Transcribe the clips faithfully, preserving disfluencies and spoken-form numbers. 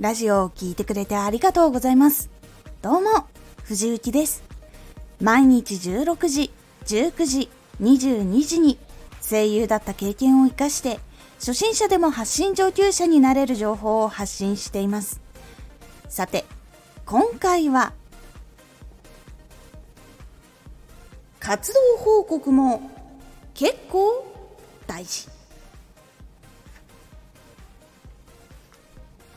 ラジオを聞いてくれてありがとうございます。どうも、藤幸です。毎日じゅうろくじ、じゅうくじ、にじゅうにじに声優だった経験を生かして、初心者でも発信上級者になれる情報を発信しています。さて、今回は、活動報告も結構大事。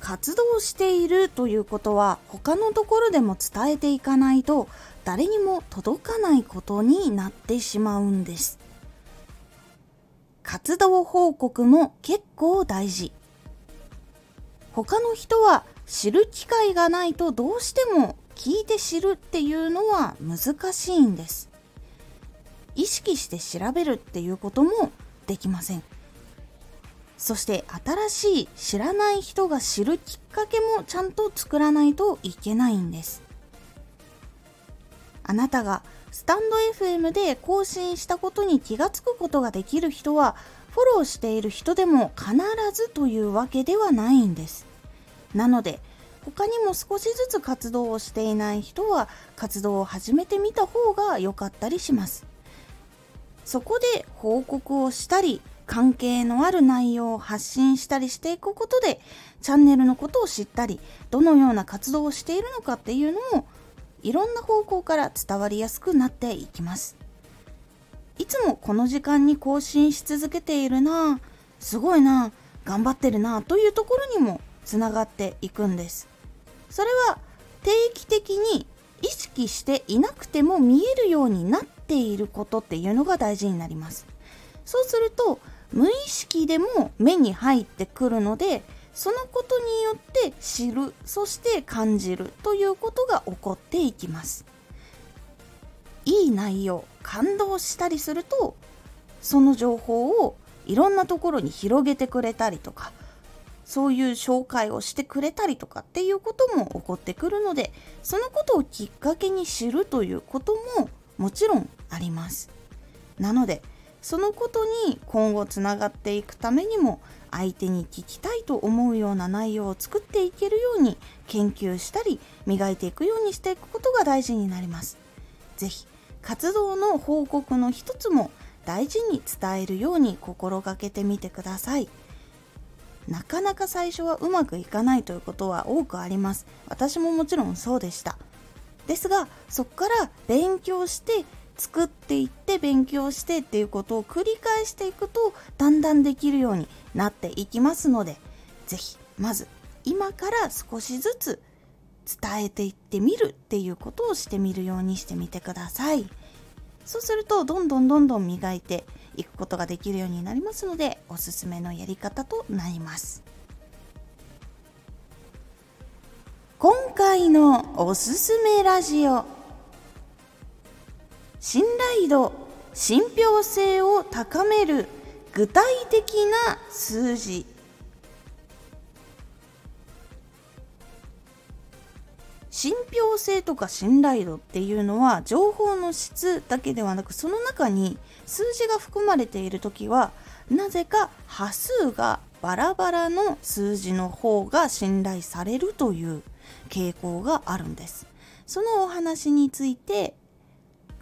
活動しているということは他のところでも伝えていかないと誰にも届かないことになってしまうんです。活動報告も結構大事。他の人は知る機会がないとどうしても聞いて知るっていうのは難しいんです。意識して調べるっていうこともできません。そして新しい知らない人が知るきっかけもちゃんと作らないといけないんです。あなたがスタンド エフエム で更新したことに気がつくことができる人はフォローしている人でも必ずというわけではないんです。なので他にも少しずつ活動をしていない人は活動を始めてみた方が良かったりします。そこで報告をしたり関係のある内容を発信したりしていくことでチャンネルのことを知ったりどのような活動をしているのかっていうのもいろんな方向から伝わりやすくなっていきます。いつもこの時間に更新し続けているな、すごいな、頑張ってるなというところにもつながっていくんです。それは定期的に意識していなくても見えるようになっていることっていうのが大事になります。そうすると無意識でも目に入ってくるので、そのことによって知る、そして感じるということが起こっていきます。いい内容、感動したりするとその情報をいろんなところに広げてくれたりとか、そういう紹介をしてくれたりとかっていうことも起こってくるので、そのことをきっかけに知るということももちろんあります。なのでそのことに今後つながっていくためにも、相手に聞きたいと思うような内容を作っていけるように研究したり磨いていくようにしていくことが大事になります。ぜひ活動の報告の一つも大事に伝えるように心がけてみてください。なかなか最初はうまくいかないということは多くあります。私ももちろんそうでした。ですがそこから勉強して作っていって勉強してっていうことを繰り返していくとだんだんできるようになっていきますので、ぜひまず今から少しずつ伝えていってみるっていうことをしてみるようにしてみてください。そうするとどんどんどんどん磨いていくことができるようになりますので、おすすめのやり方となります。今回のおすすめラジオ、信頼度・信憑性を高める具体的な数字。信憑性とか信頼度っていうのは情報の質だけではなく、その中に数字が含まれているときはなぜか波数がバラバラの数字の方が信頼されるという傾向があるんです。そのお話について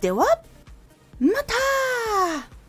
では、また。